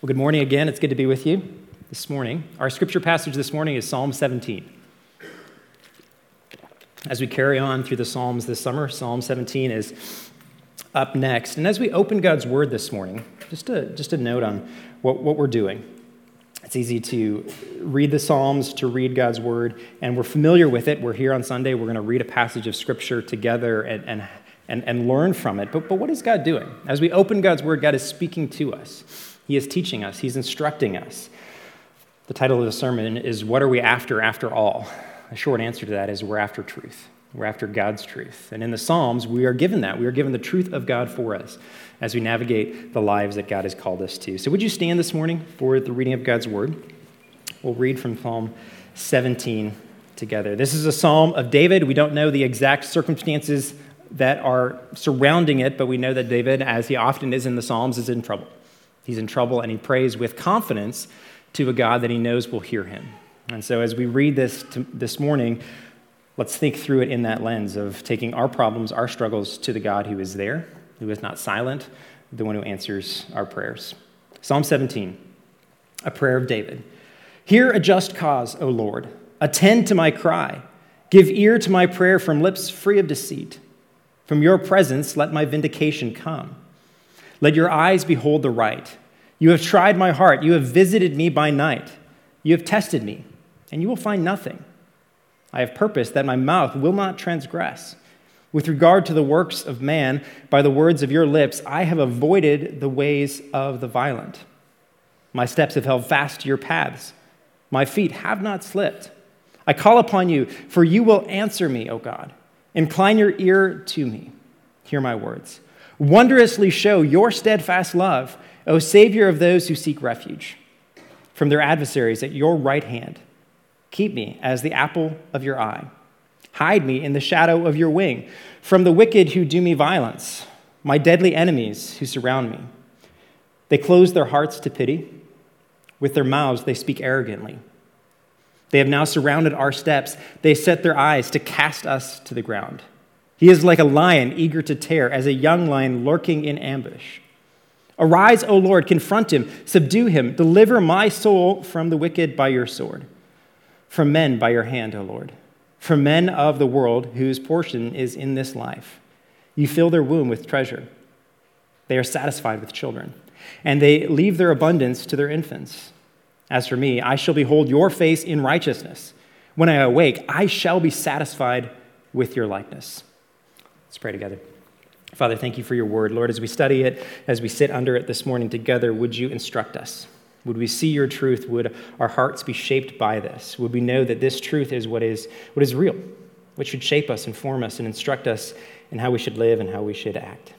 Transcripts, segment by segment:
Well, good morning again. It's good to be with you this morning. Our scripture passage this morning is Psalm 17. As we carry on through the Psalms this summer, Psalm 17 is up next. And as we open God's Word this morning, just a note on what we're doing. It's easy to read the Psalms, to read God's Word, and we're familiar with it. We're here on Sunday. We're going to read a passage of Scripture together and learn from it. But what is God doing? As we open God's Word, God is speaking to us. He is teaching us. He's instructing us. The title of the sermon is, What Are We After All? A short answer to that is, we're after truth. We're after God's truth. And in the Psalms, we are given that. We are given the truth of God for us as we navigate the lives that God has called us to. So would you stand this morning for the reading of God's Word? We'll read from Psalm 17 together. This is a Psalm of David. We don't know the exact circumstances that are surrounding it, but we know that David, as he often is in the Psalms, is in trouble. He's in trouble, and he prays with confidence to a God that he knows will hear him. And so as we read this this morning, let's think through it in that lens of taking our problems, our struggles to the God who is there, who is not silent, the one who answers our prayers. Psalm 17, a prayer of David. Hear a just cause, O Lord. Attend to my cry. Give ear to my prayer from lips free of deceit. From your presence let my vindication come. Let your eyes behold the right. You have tried my heart. You have visited me by night. You have tested me, and you will find nothing. I have purposed that my mouth will not transgress. With regard to the works of man, by the words of your lips, I have avoided the ways of the violent. My steps have held fast to your paths. My feet have not slipped. I call upon you, for you will answer me, O God. Incline your ear to me. Hear my words. Wondrously show your steadfast love, O Savior of those who seek refuge. From their adversaries at your right hand, keep me as the apple of your eye. Hide me in the shadow of your wing, from the wicked who do me violence, my deadly enemies who surround me. They close their hearts to pity. With their mouths they speak arrogantly. They have now surrounded our steps. They set their eyes to cast us to the ground. He is like a lion eager to tear, as a young lion lurking in ambush. Arise, O Lord, confront him, subdue him, deliver my soul from the wicked by your sword, from men by your hand, O Lord, from men of the world whose portion is in this life. You fill their womb with treasure. They are satisfied with children, and they leave their abundance to their infants. As for me, I shall behold your face in righteousness. When I awake, I shall be satisfied with your likeness. Let's pray together. Father, thank you for your word. Lord, as we study it, as we sit under it this morning together, would you instruct us? Would we see your truth? Would our hearts be shaped by this? Would we know that this truth is what is real, what should shape us, inform us, and instruct us in how we should live and how we should act?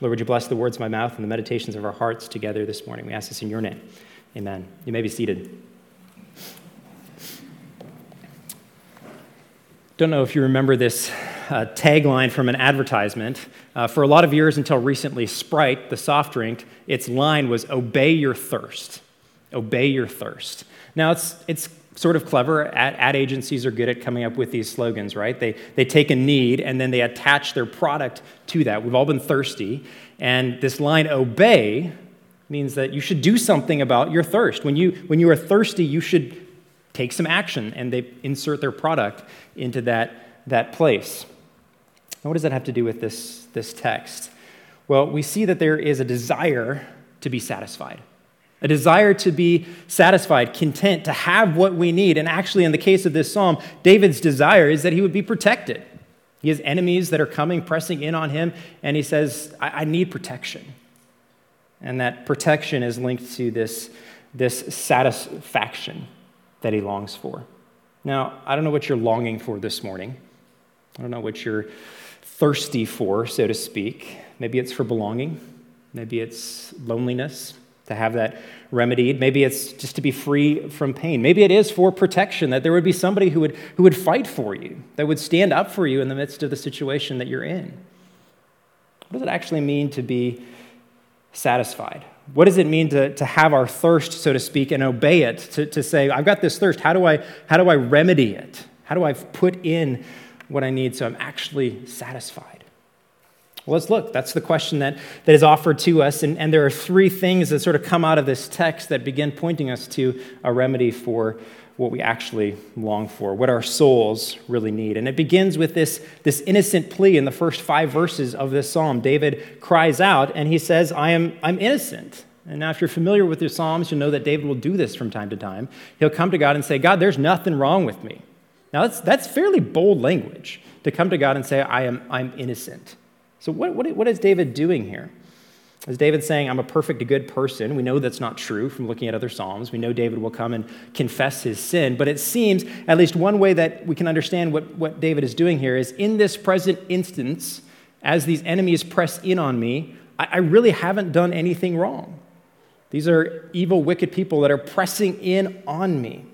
Lord, would you bless the words of my mouth and the meditations of our hearts together this morning? We ask this in your name. Amen. You may be seated. Don't know if you remember this tagline from an advertisement. For a lot of years until recently, Sprite, the soft drink, its line was, obey your thirst. Obey your thirst. Now, it's sort of clever. Ad agencies are good at coming up with these slogans, right? They take a need, and then they attach their product to that. We've all been thirsty. And this line, obey, means that you should do something about your thirst. When you are thirsty, you should take some action, and they insert their product into that place. Now, what does that have to do with this text? Well, we see that there is a desire to be satisfied, content, to have what we need. And actually, in the case of this psalm, David's desire is that he would be protected. He has enemies that are coming, pressing in on him, and he says, I need protection. And that protection is linked to this satisfaction that he longs for. Now, I don't know what you're longing for this morning. I don't know what you're thirsty for, so to speak. Maybe it's for belonging. Maybe it's loneliness, to have that remedied. Maybe it's just to be free from pain. Maybe it is for protection, that there would be somebody who would fight for you, that would stand up for you in the midst of the situation that you're in. What does it actually mean to be satisfied? What does it mean to have our thirst, so to speak, and obey it, to say, I've got this thirst, how do I remedy it? How do I put in what I need so I'm actually satisfied? Well, let's look. That's the question that is offered to us. And there are three things that sort of come out of this text that begin pointing us to a remedy for what we actually long for, what our souls really need. And it begins with this innocent plea in the first 5 verses of this psalm. David cries out and he says, I'm innocent. And now if you're familiar with your psalms, you'll know that David will do this from time to time. He'll come to God and say, God, there's nothing wrong with me. Now that's fairly bold language to come to God and say, I'm innocent. So what is David doing here? Is David saying, I'm a perfect good person? We know that's not true from looking at other psalms. We know David will come and confess his sin, but it seems, at least one way that we can understand what David is doing here is, in this present instance, as these enemies press in on me, I really haven't done anything wrong. These are evil, wicked people that are pressing in on me.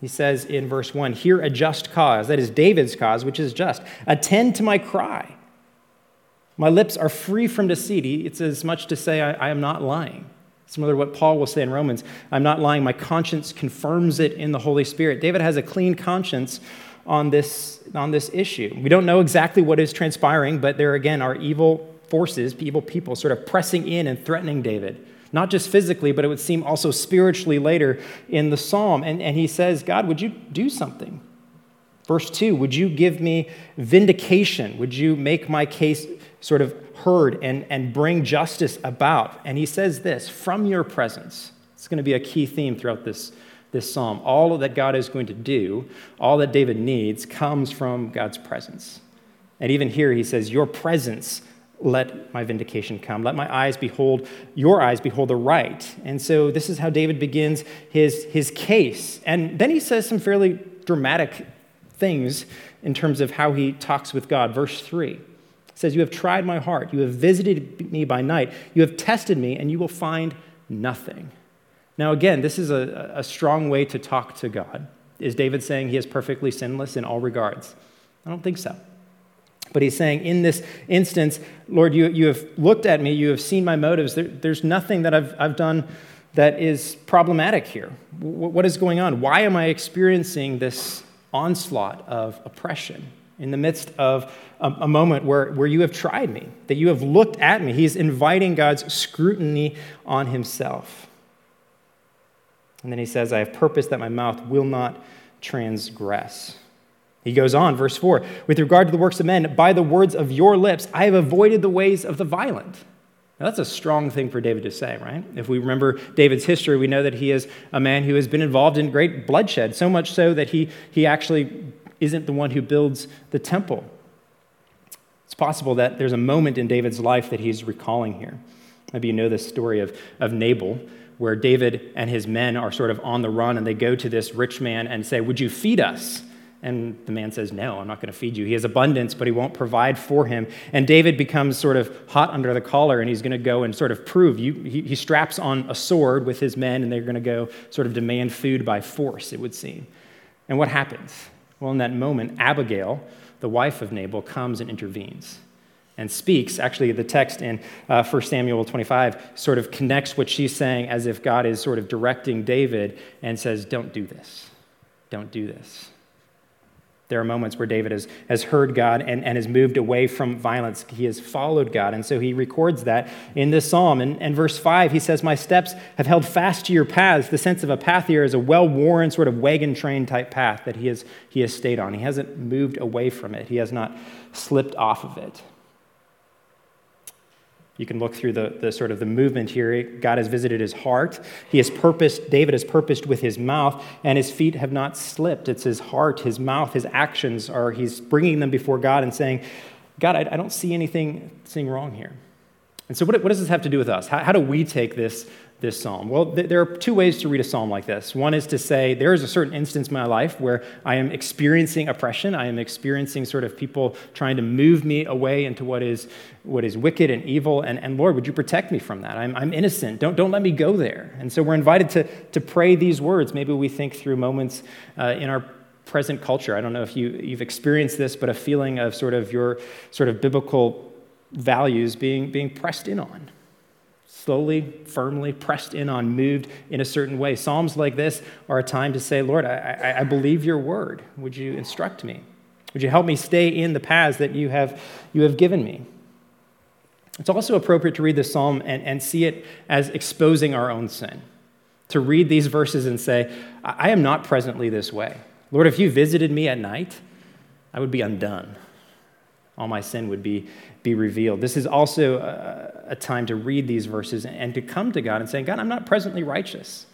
He says in verse 1, hear a just cause, that is David's cause, which is just. Attend to my cry. My lips are free from deceit. It's as much to say I am not lying. Similar to what Paul will say in Romans, I'm not lying. My conscience confirms it in the Holy Spirit. David has a clean conscience on this issue. We don't know exactly what is transpiring, but there again are evil forces, evil people sort of pressing in and threatening David. Not just physically, but it would seem also spiritually later in the psalm. And he says, God, would you do something? Verse 2, would you give me vindication? Would you make my case sort of heard and bring justice about? And he says this, from your presence. It's going to be a key theme throughout this psalm. All that God is going to do, all that David needs, comes from God's presence. And even here he says, your presence, let my vindication come. Let my eyes behold, your eyes behold the right. And so this is how David begins his case. And then he says some fairly dramatic things in terms of how he talks with God. Verse 3. It says, you have tried my heart, you have visited me by night, you have tested me, and you will find nothing. Now again, this is a strong way to talk to God. Is David saying he is perfectly sinless in all regards? I don't think so. But he's saying, in this instance, Lord, you have looked at me, you have seen my motives, there's nothing that I've done that is problematic here. What is going on? Why am I experiencing this onslaught of oppression? In the midst of a moment where you have tried me, that you have looked at me. He's inviting God's scrutiny on himself. And then he says, I have purpose that my mouth will not transgress. He goes on, verse 4, with regard to the works of men, by the words of your lips, I have avoided the ways of the violent. Now, that's a strong thing for David to say, right? If we remember David's history, we know that he is a man who has been involved in great bloodshed, so much so that he actually isn't the one who builds the temple. It's possible that there's a moment in David's life that he's recalling here. Maybe you know this story of Nabal, where David and his men are sort of on the run, and they go to this rich man and say, would you feed us? And the man says, no, I'm not going to feed you. He has abundance, but he won't provide for him. And David becomes sort of hot under the collar, and he's going to go and sort of prove. He straps on a sword with his men, and they're going to go sort of demand food by force, it would seem. And what happens? Well, in that moment, Abigail, the wife of Nabal, comes and intervenes and speaks. Actually, the text in 1 Samuel 25 sort of connects what she's saying as if God is sort of directing David and says, don't do this. Don't do this. There are moments where David has heard God and has moved away from violence. He has followed God, and so he records that in this psalm. And verse 5, he says, my steps have held fast to your paths. The sense of a path here is a well-worn sort of wagon train type path that he has stayed on. He hasn't moved away from it. He has not slipped off of it. You can look through the sort of the movement here. God has visited his heart. David has purposed with his mouth, and his feet have not slipped. It's his heart, his mouth, his actions he's bringing them before God and saying, God, I don't see anything wrong here. And so what does this have to do with us? How do we take this psalm? Well, there are two ways to read a psalm like this. One is to say, there is a certain instance in my life where I am experiencing oppression. I am experiencing sort of people trying to move me away into what is wicked and evil. And Lord, would you protect me from that? I'm innocent. Don't let me go there. And so we're invited to pray these words. Maybe we think through moments in our present culture. I don't know if you've experienced this, but a feeling of sort of your sort of biblical values being pressed in on. Slowly, firmly pressed in on, moved in a certain way. Psalms like this are a time to say, Lord, I believe your word. Would you instruct me? Would you help me stay in the paths that you have given me? It's also appropriate to read this psalm and see it as exposing our own sin. To read these verses and say, I am not presently this way. Lord, if you visited me at night, I would be undone. All my sin would be revealed. This is also a time to read these verses and to come to God and say, God, I'm not presently righteous.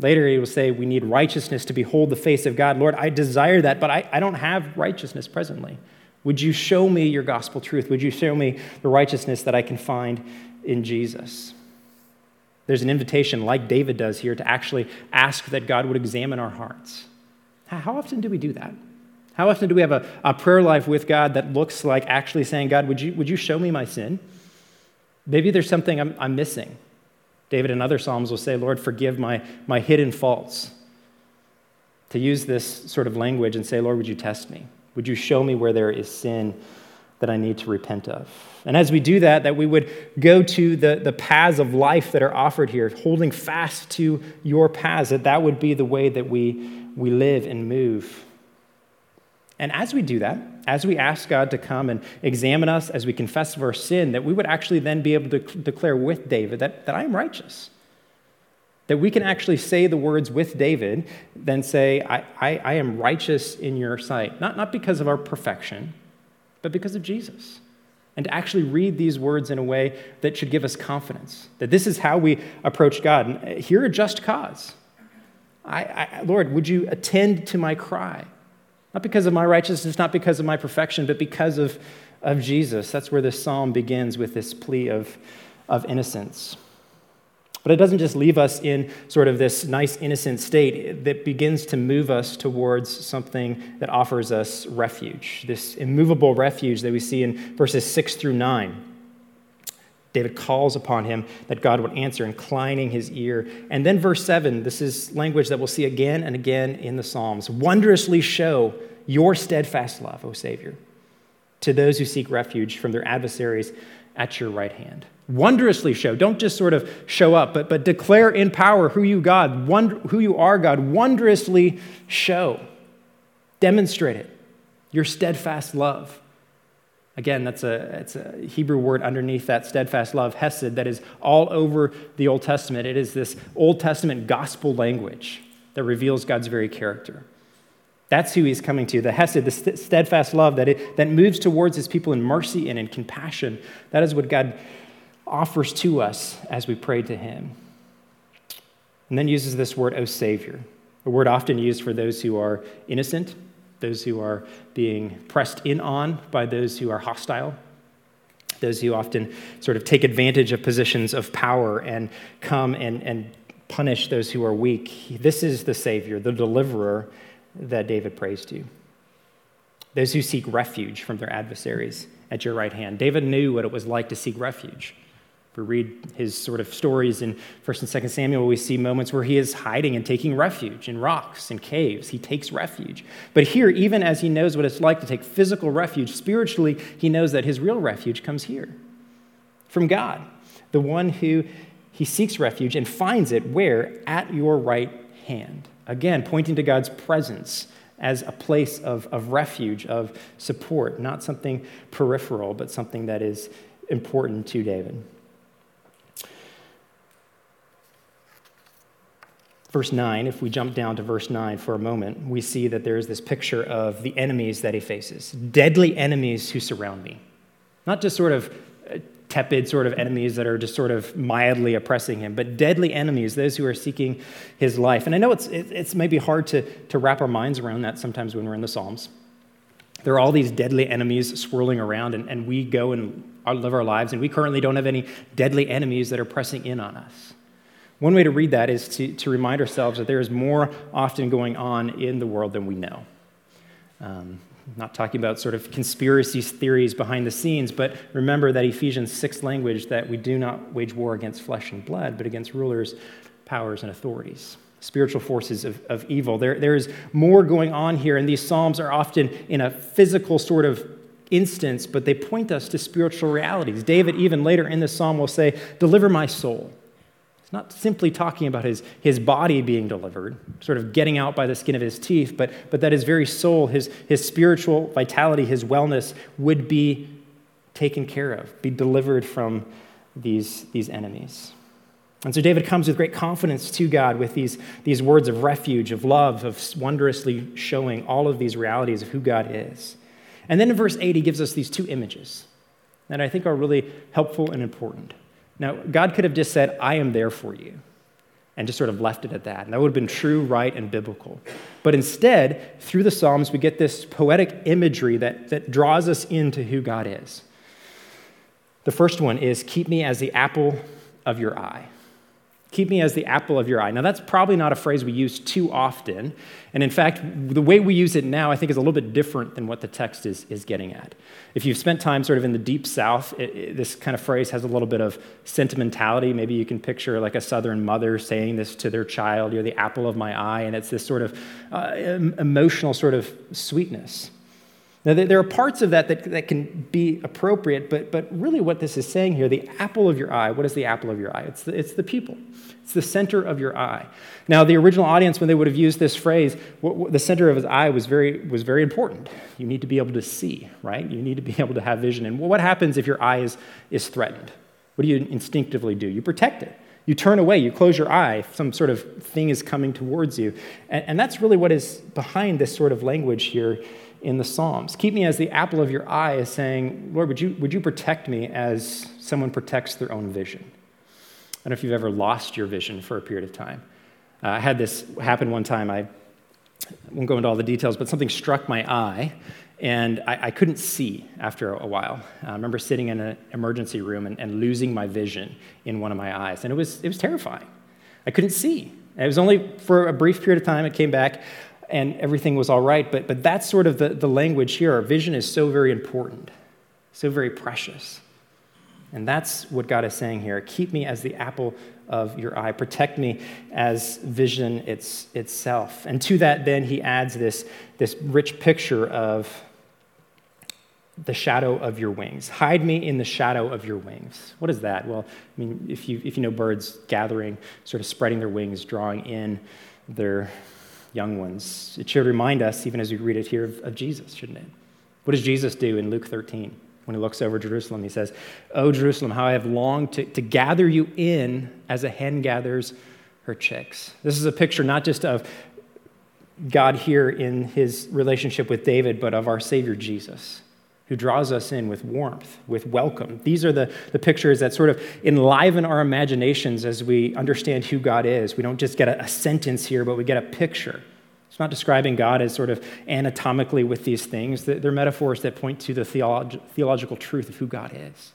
Later, he will say, we need righteousness to behold the face of God. Lord, I desire that, but I don't have righteousness presently. Would you show me your gospel truth? Would you show me the righteousness that I can find in Jesus? There's an invitation, like David does here, to actually ask that God would examine our hearts. How often do we do that? How often do we have a prayer life with God that looks like actually saying, God, would you show me my sin? Maybe there's something I'm missing. David and other Psalms will say, Lord, forgive my hidden faults. To use this sort of language and say, Lord, would you test me? Would you show me where there is sin that I need to repent of? And as we do that we would go to the paths of life that are offered here, holding fast to your paths, that would be the way that we live and move. And as we do that, as we ask God to come and examine us, as we confess of our sin, that we would actually then be able to declare with David that I am righteous. That we can actually say the words with David, then say, I am righteous in your sight. Not because of our perfection, but because of Jesus. And to actually read these words in a way that should give us confidence, that this is how we approach God. And hear a just cause. Lord, would you attend to my cry? Not because of my righteousness, not because of my perfection, but because of Jesus. That's where this psalm begins, with this plea of innocence. But it doesn't just leave us in sort of this nice innocent state. That begins to move us towards something that offers us refuge, this immovable refuge that we see in verses 6-9. David calls upon him that God would answer, inclining his ear. And then verse 7, this is language that we'll see again and again in the Psalms. Wondrously show your steadfast love, O Savior, to those who seek refuge from their adversaries at your right hand. Wondrously show. Don't just sort of show up, but declare in power who you are, God. Wondrously show. Demonstrate it. Your steadfast love. Again, it's a Hebrew word underneath that steadfast love, hesed, that is all over the Old Testament. It is this Old Testament gospel language that reveals God's very character. That's who he's coming to, the hesed, the steadfast love that moves towards his people in mercy and in compassion. That is what God offers to us as we pray to him. And then uses this word, O Savior, a word often used for those who are innocent, those who are being pressed in on by those who are hostile, those who often sort of take advantage of positions of power and come and punish those who are weak. This is the Savior, the deliverer that David prays to. Those who seek refuge from their adversaries at your right hand. David knew what it was like to seek refuge. If we read his sort of stories in 1 and 2 Samuel, we see moments where he is hiding and taking refuge in rocks and caves. He takes refuge. But here, even as he knows what it's like to take physical refuge, spiritually, he knows that his real refuge comes here, from God, the one who he seeks refuge and finds it where? At your right hand. Again, pointing to God's presence as a place of refuge, of support, not something peripheral, but something that is important to David. Verse 9, if we jump down to verse 9 for a moment, we see that there is this picture of the enemies that he faces, deadly enemies who surround me. Not just sort of tepid sort of enemies that are just sort of mildly oppressing him, but deadly enemies, those who are seeking his life. And I know it's maybe hard to wrap our minds around that sometimes when we're in the Psalms. There are all these deadly enemies swirling around, and we go and live our lives, and we currently don't have any deadly enemies that are pressing in on us. One way to read that is to remind ourselves that there is more often going on in the world than we know. Not talking about sort of conspiracy theories behind the scenes, but remember that Ephesians 6 language that we do not wage war against flesh and blood, but against rulers, powers, and authorities, spiritual forces of evil. There is more going on here, and these Psalms are often in a physical sort of instance, but they point us to spiritual realities. David, even later in this Psalm, will say, deliver my soul. not simply talking about his body being delivered, sort of getting out by the skin of his teeth, but that his very soul, his spiritual vitality, his wellness would be taken care of, be delivered from these enemies. And so David comes with great confidence to God with these words of refuge, of love, of wondrously showing all of these realities of who God is. And then in verse 8, he gives us these two images that I think are really helpful and important. Now, God could have just said, I am there for you, and just sort of left it at that. And that would have been true, right, and biblical. But instead, through the Psalms, we get this poetic imagery that draws us into who God is. The first one is, keep me as the apple of your eye. Keep me as the apple of your eye. Now, that's probably not a phrase we use too often. And in fact, the way we use it now, I think, is a little bit different than what the text is getting at. If you've spent time sort of in the Deep South, this kind of phrase has a little bit of sentimentality. Maybe you can picture like a Southern mother saying this to their child, you're the apple of my eye, and it's this sort of emotional sort of sweetness. Now, there are parts of that can be appropriate, but really what this is saying here, the apple of your eye, what is the apple of your eye? It's the pupil. It's the center of your eye. Now, the original audience, when they would have used this phrase, the center of his eye was very important. You need to be able to see, right? You need to be able to have vision. And what happens if your eye is threatened? What do you instinctively do? You protect it. You turn away. You close your eye. Some sort of thing is coming towards you. And that's really what is behind this sort of language here in the Psalms. Keep me as the apple of your eye is saying, Lord, would you protect me as someone protects their own vision? I don't know if you've ever lost your vision for a period of time. I had this happen one time. I won't go into all the details, but something struck my eye, and I couldn't see after a while. I remember sitting in an emergency room and losing my vision in one of my eyes, and it was terrifying. I couldn't see. It was only for a brief period of time. It came back, and everything was all right, but that's sort of the language here. Our vision is so very important, so very precious. And that's what God is saying here. Keep me as the apple of your eye. Protect me as vision itself. And to that, then, he adds this rich picture of the shadow of your wings. Hide me in the shadow of your wings. What is that? Well, I mean, if you know birds gathering, sort of spreading their wings, drawing in their young ones. It should remind us, even as we read it here, of Jesus, shouldn't it? What does Jesus do in Luke 13? When he looks over Jerusalem, he says, "O Jerusalem, how I have longed to gather you in as a hen gathers her chicks." This is a picture not just of God here in his relationship with David, but of our Savior Jesus, who draws us in with warmth, with welcome. These are the pictures that sort of enliven our imaginations as we understand who God is. We don't just get a sentence here, but we get a picture. It's not describing God as sort of anatomically with these things. They're metaphors that point to the theological truth of who God is.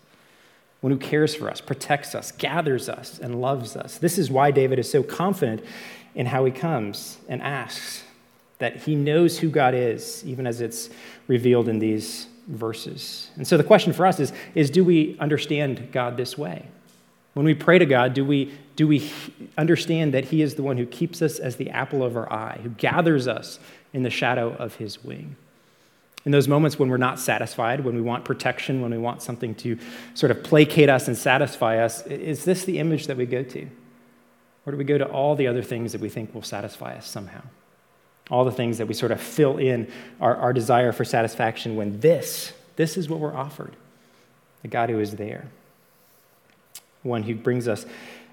One who cares for us, protects us, gathers us, and loves us. This is why David is so confident in how he comes and asks, that he knows who God is, even as it's revealed in these verses. And so the question for us is do we understand God this way? When we pray to God, do we understand that he is the one who keeps us as the apple of our eye, who gathers us in the shadow of his wing? In those moments when we're not satisfied, when we want protection, when we want something to sort of placate us and satisfy us, is this the image that we go to? Or do we go to all the other things that we think will satisfy us somehow? All the things that we sort of fill in our desire for satisfaction when this is what we're offered, the God who is there, one who brings us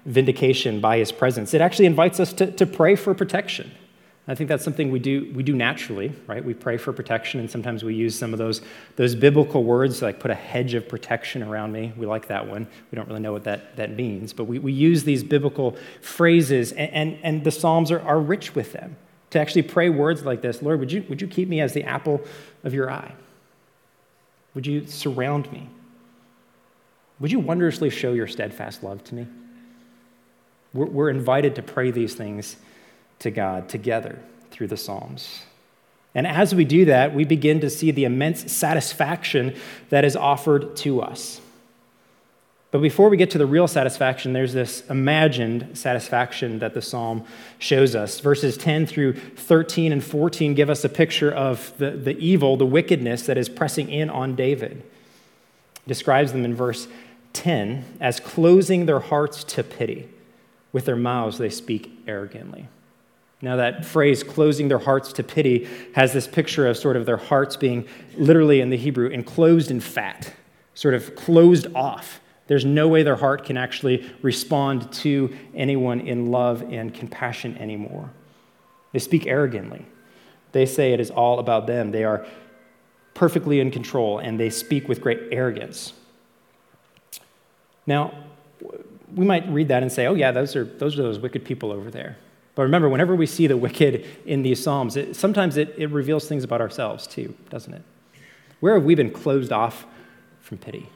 vindication by his presence. It actually invites us to pray for protection. I think that's something we do naturally, right? We pray for protection, and sometimes we use some of those biblical words, like put a hedge of protection around me. We like that one. We don't really know what that means, but we use these biblical phrases, and the Psalms are rich with them. To actually pray words like this, Lord, would you keep me as the apple of your eye? Would you surround me? Would you wondrously show your steadfast love to me? We're invited to pray these things to God together through the Psalms. And as we do that, we begin to see the immense satisfaction that is offered to us. But before we get to the real satisfaction, there's this imagined satisfaction that the Psalm shows us. Verses 10 through 13 and 14 give us a picture of the evil, the wickedness that is pressing in on David. Describes them in verse 10 as closing their hearts to pity, With their mouths, they speak arrogantly. Now that phrase, closing their hearts to pity, has this picture of sort of their hearts being literally in the Hebrew enclosed in fat, sort of closed off. There's no way their heart can actually respond to anyone in love and compassion anymore. They speak arrogantly. They say it is all about them. They are perfectly in control, and they speak with great arrogance. Now, we might read that and say, oh yeah, those are those wicked people over there. But remember, whenever we see the wicked in these Psalms, sometimes it reveals things about ourselves too, doesn't it? Where have we been closed off from pity?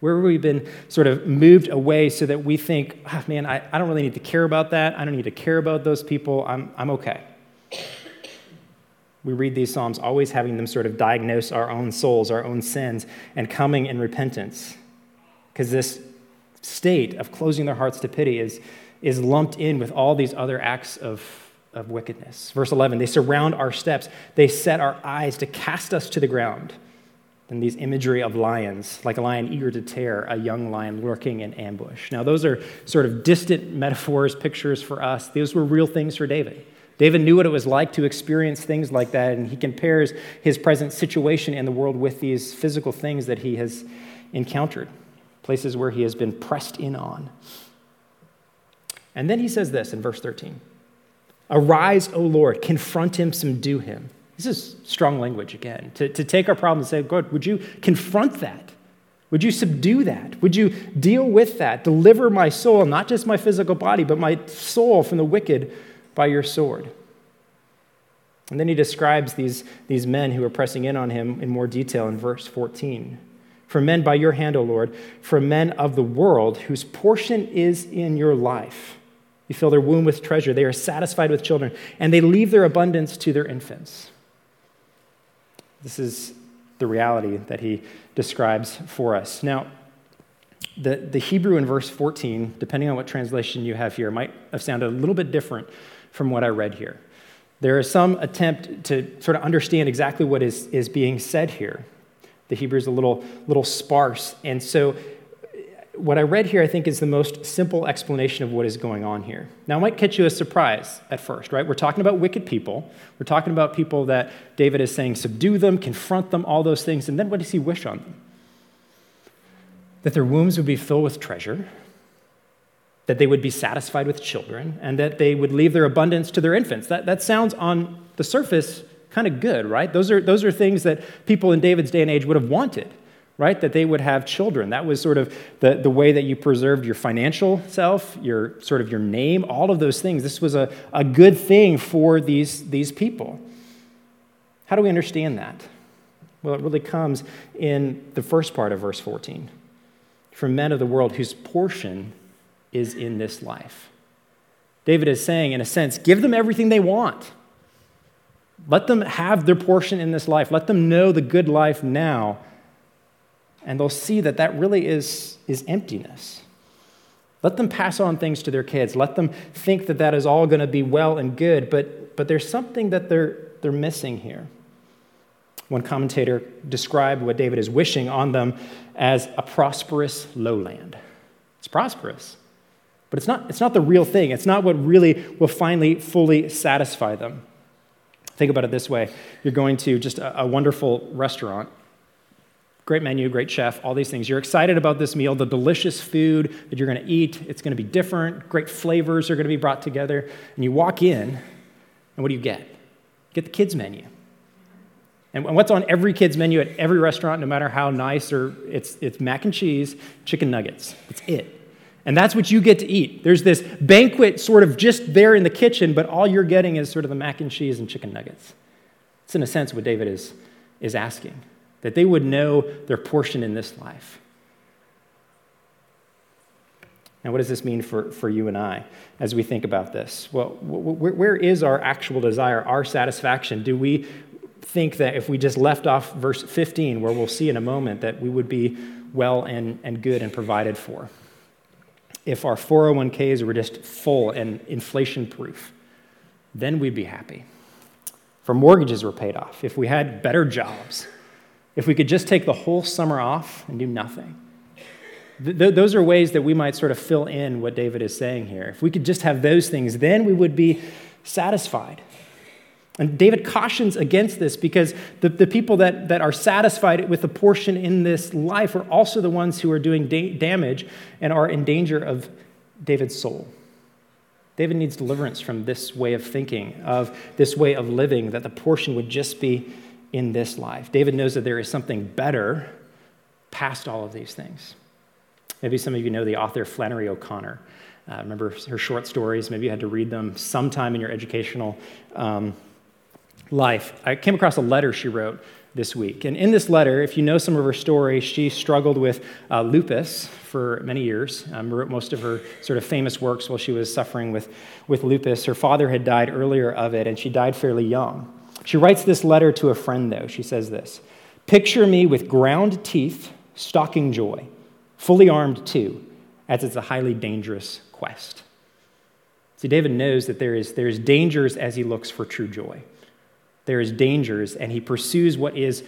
Where have we been sort of moved away so that we think, oh, man, I don't really need to care about that. I don't need to care about those people. I'm okay. We read these Psalms always having them sort of diagnose our own souls, our own sins, and coming in repentance. Because this state of closing their hearts to pity is lumped in with all these other acts of wickedness. Verse 11, they surround our steps. They set our eyes to cast us to the ground. Then these imagery of lions, like a lion eager to tear, a young lion lurking in ambush. Now those are sort of distant metaphors, pictures for us. Those were real things for David. David knew what it was like to experience things like that, and he compares his present situation in the world with these physical things that he has encountered, places where he has been pressed in on. And then he says this in verse 13, arise, O Lord, confront him, subdue him. This is strong language again, to take our problem and say, God, would you confront that? Would you subdue that? Would you deal with that? Deliver my soul, not just my physical body, but my soul from the wicked by your sword. And then he describes these men who are pressing in on him in more detail in verse 14. For men by your hand, O Lord, for men of the world whose portion is in your life. You fill their womb with treasure. They are satisfied with children, and they leave their abundance to their infants. This is the reality that he describes for us. Now, the Hebrew in verse 14, depending on what translation you have here, might have sounded a little bit different from what I read here. There is some attempt to sort of understand exactly what is being said here. The Hebrew is a little sparse, and so what I read here, I think, is the most simple explanation of what is going on here. Now, it might catch you as a surprise at first, right? We're talking about wicked people. We're talking about people that David is saying subdue them, confront them, all those things. And then what does he wish on them? That their wombs would be filled with treasure, that they would be satisfied with children, and that they would leave their abundance to their infants. That sounds on the surface kind of good, right? Those are things that people in David's day and age would have wanted, right? That they would have children. That was sort of the way that you preserved your financial self, your sort of your name, all of those things. This was a good thing for these people. How do we understand that? Well, it really comes in the first part of verse 14. For men of the world whose portion is in this life. David is saying, in a sense, give them everything they want. Let them have their portion in this life. Let them know the good life now. And they'll see that really is emptiness. Let them pass on things to their kids. Let them think that is all going to be well and good, but there's something that they're missing here. One commentator described what David is wishing on them as a prosperous lowland. It's prosperous, but it's not the real thing. It's not what really will finally fully satisfy them. Think about it this way. You're going to just a wonderful restaurant. Great menu, great chef, all these things. You're excited about this meal, the delicious food that you're going to eat. It's going to be different. Great flavors are going to be brought together. And you walk in, and what do you get? You get the kids' menu. And what's on every kid's menu at every restaurant, no matter how nice, or it's mac and cheese, chicken nuggets. That's it. And that's what you get to eat. There's this banquet sort of just there in the kitchen, but all you're getting is sort of the mac and cheese and chicken nuggets. It's in a sense what David is asking. That they would know their portion in this life. Now, what does this mean for you and I as we think about this? Well, where is our actual desire, our satisfaction? Do we think that if we just left off verse 15, where we'll see in a moment, that we would be well and good and provided for? If our 401ks were just full and inflation-proof, then we'd be happy. If our mortgages were paid off, if we had better jobs, if we could just take the whole summer off and do nothing, Those are ways that we might sort of fill in what David is saying here. If we could just have those things, then we would be satisfied. And David cautions against this because the people that are satisfied with a portion in this life are also the ones who are doing damage and are in danger of David's soul. David needs deliverance from this way of thinking, of this way of living, that the portion would just be in this life. David knows that there is something better past all of these things. Maybe some of you know the author Flannery O'Connor. Remember her short stories? Maybe you had to read them sometime in your educational life. I came across a letter she wrote this week. And in this letter, if you know some of her story, she struggled with lupus for many years, wrote most of her sort of famous works while she was suffering with lupus. Her father had died earlier of it, and she died fairly young. She writes this letter to a friend, though. She says this: "Picture me with ground teeth, stalking joy, fully armed too, as it's a highly dangerous quest." See, David knows that there is dangers as he looks for true joy. There is dangers, and he pursues what is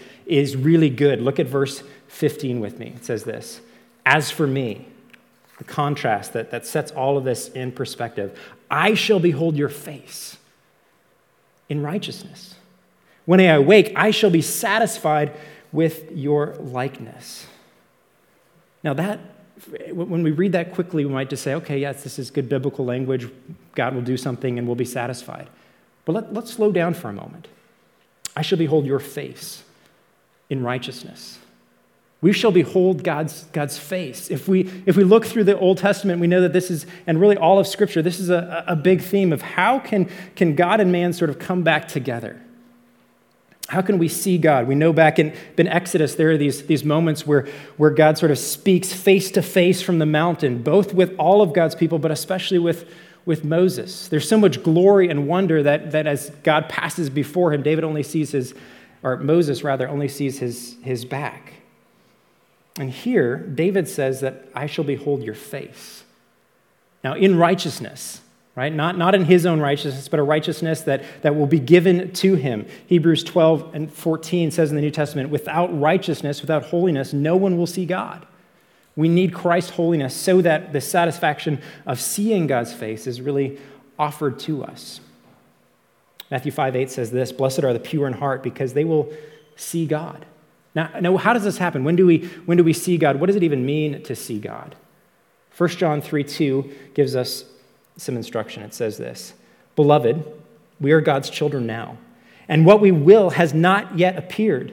really good. Look at verse 15 with me. It says this: "As for me," the contrast that sets all of this in perspective, "I shall behold your face in righteousness. When I awake, I shall be satisfied with your likeness." Now that, when we read that quickly, we might just say, okay, yes, this is good biblical language. God will do something and we'll be satisfied. But let's slow down for a moment. I shall behold your face in righteousness. We shall behold God's face. If we look through the Old Testament, we know that this is, and really all of Scripture, this is a big theme of how can God and man sort of come back together? How can we see God? We know back in Exodus, there are these moments where God sort of speaks face to face from the mountain, both with all of God's people, but especially with Moses. There's so much glory and wonder that as God passes before him, David only sees Moses only sees his back. And here, David says that I shall behold your face. Now, in righteousness, right? Not in his own righteousness, but a righteousness that will be given to him. Hebrews 12 and 14 says in the New Testament, without righteousness, without holiness, no one will see God. We need Christ's holiness so that the satisfaction of seeing God's face is really offered to us. Matthew 5:8 says this: "Blessed are the pure in heart, because they will see God." Now, how does this happen? When do we see God? What does it even mean to see God? 1 John 3:2 gives us some instruction. It says this: "Beloved, we are God's children now, and what we will has not yet appeared.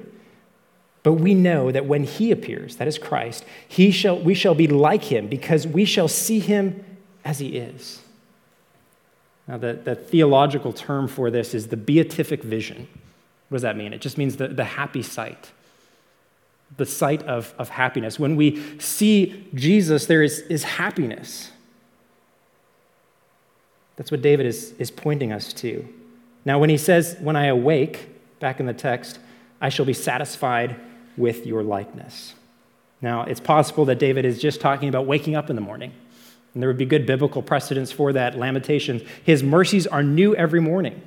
But we know that when he appears," that is Christ, "we shall be like him, because we shall see him as he is." Now, the theological term for this is the beatific vision. What does that mean? It just means the happy sight. The sight of happiness. When we see Jesus, there is happiness. That's what David is pointing us to. Now, when he says, "When I awake," back in the text, "I shall be satisfied with your likeness." Now, it's possible that David is just talking about waking up in the morning, and there would be good biblical precedence for that. Lamentations, his mercies are new every morning.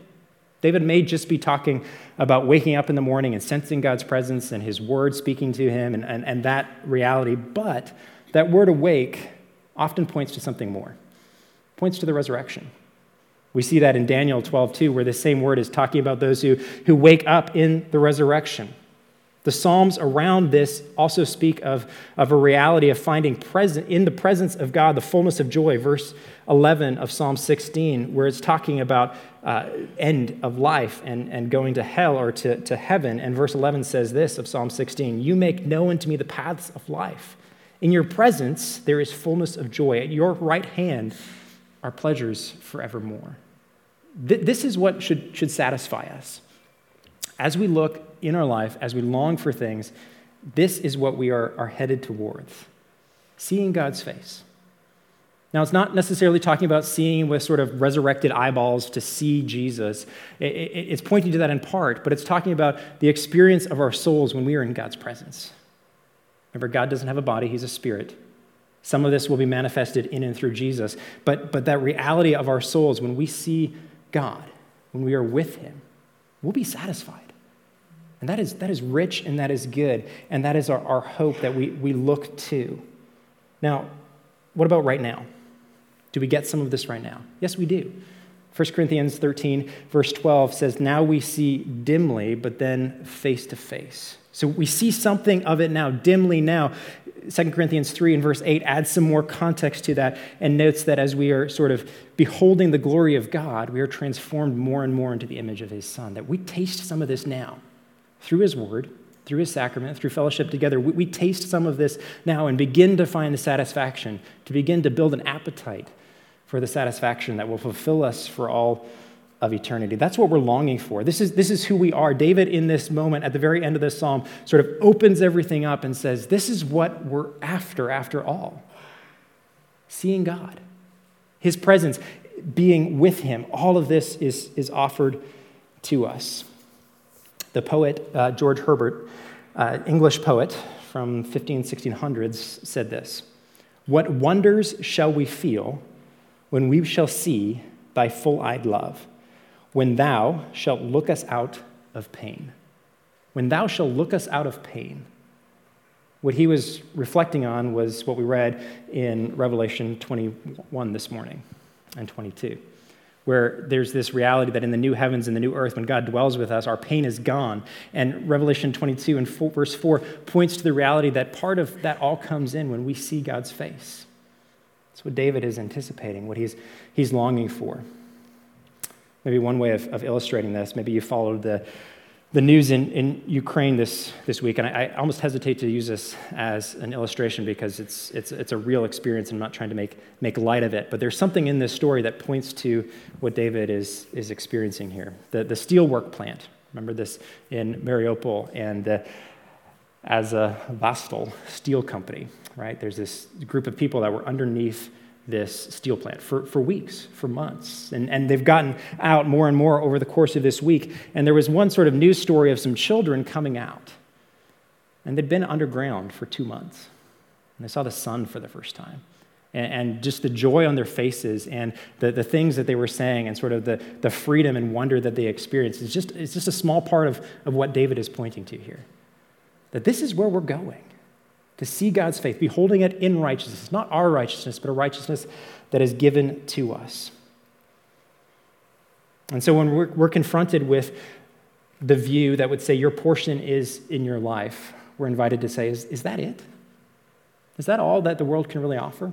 David may just be talking about waking up in the morning and sensing God's presence and his word speaking to him and that reality, but that word awake often points to something more. Points to the resurrection. We see that in Daniel 12:2, where the same word is talking about those who wake up in the resurrection. The Psalms around this also speak of a reality of finding present in the presence of God the fullness of joy. Verse 11 of Psalm 16, where it's talking about end of life and going to hell or to heaven. And verse 11 says this of Psalm 16: "You make known to me the paths of life. In your presence there is fullness of joy. At your right hand our pleasures forevermore." This is what should satisfy us. As we look in our life, as we long for things, this is what we are headed towards: seeing God's face. Now, it's not necessarily talking about seeing with sort of resurrected eyeballs to see Jesus. It's pointing to that in part, but it's talking about the experience of our souls when we are in God's presence. Remember, God doesn't have a body, he's a spirit. Some of this will be manifested in and through Jesus, but that reality of our souls, when we see God, when we are with him, we'll be satisfied. And that is rich, and that is good, and that is our hope that we look to. Now, what about right now? Do we get some of this right now? Yes, we do. 1 Corinthians 13, verse 12 says, now we see dimly, but then face to face. So we see something of it now, dimly now. 2 Corinthians 3 and verse 8 adds some more context to that and notes that as we are sort of beholding the glory of God, we are transformed more and more into the image of his Son, that we taste some of this now through his word, through his sacrament, through fellowship together. We taste some of this now and begin to find the satisfaction, to begin to build an appetite for the satisfaction that will fulfill us for all of eternity. That's what we're longing for. This is who we are. David, in this moment, at the very end of this psalm, sort of opens everything up and says, this is what we're after all. Seeing God, his presence, being with him. All of this is offered to us. The poet George Herbert, English poet from 1500s, 1600s, said this, what wonders shall we feel when we shall see thy full-eyed love, when thou shalt look us out of pain. When thou shalt look us out of pain. What he was reflecting on was what we read in Revelation 21 this morning and 22, where there's this reality that in the new heavens and the new earth, when God dwells with us, our pain is gone. And Revelation 22 and verse 4 points to the reality that part of that all comes in when we see God's face. That's what David is anticipating, what he's longing for. Maybe one way of illustrating this, maybe you followed the news in Ukraine this week, and I almost hesitate to use this as an illustration because it's a real experience, and I'm not trying to make light of it, but there's something in this story that points to what David is experiencing here. The steelwork plant, remember this in Mariupol, and as a Vostok steel company, right? There's this group of people that were underneath this steel plant for weeks, for months, and they've gotten out more and more over the course of this week, and there was one sort of news story of some children coming out, and they'd been underground for 2 months, and they saw the sun for the first time, and just the joy on their faces and the things that they were saying and sort of the freedom and wonder that they experienced is just a small part of what David is pointing to here. That this is where we're going, to see God's face, beholding it in righteousness, not our righteousness, but a righteousness that is given to us. And so when we're confronted with the view that would say your portion is in your life, we're invited to say, is that it? Is that all that the world can really offer?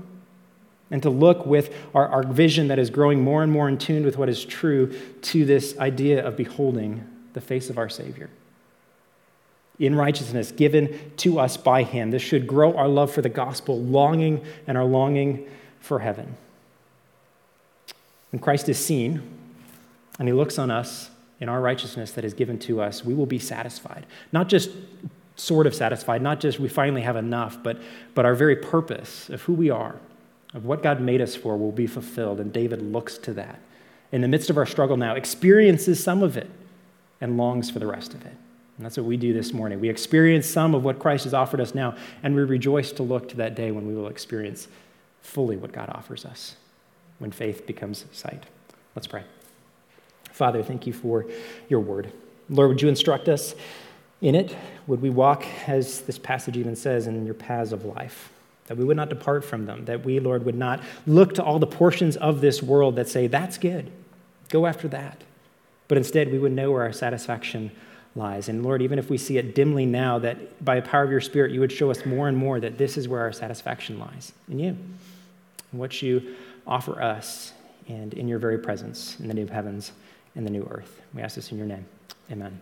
And to look with our vision that is growing more and more in tune with what is true to this idea of beholding the face of our Savior. In righteousness given to us by him. This should grow our love for the gospel, longing and our longing for heaven. When Christ is seen and he looks on us in our righteousness that is given to us, we will be satisfied. Not just sort of satisfied, not just we finally have enough, but our very purpose of who we are, of what God made us for, will be fulfilled. And David looks to that. In the midst of our struggle now, experiences some of it and longs for the rest of it. And that's what we do this morning. We experience some of what Christ has offered us now, and we rejoice to look to that day when we will experience fully what God offers us, when faith becomes sight. Let's pray. Father, thank you for your word. Lord, would you instruct us in it? Would we walk, as this passage even says, in your paths of life? That we would not depart from them. That we, Lord, would not look to all the portions of this world that say, that's good, go after that. But instead, we would know where our satisfaction lies. And Lord, even if we see it dimly now, that by the power of your Spirit, you would show us more and more that this is where our satisfaction lies, in you, in what you offer us, and in your very presence, in the new heavens and the new earth. We ask this in your name. Amen.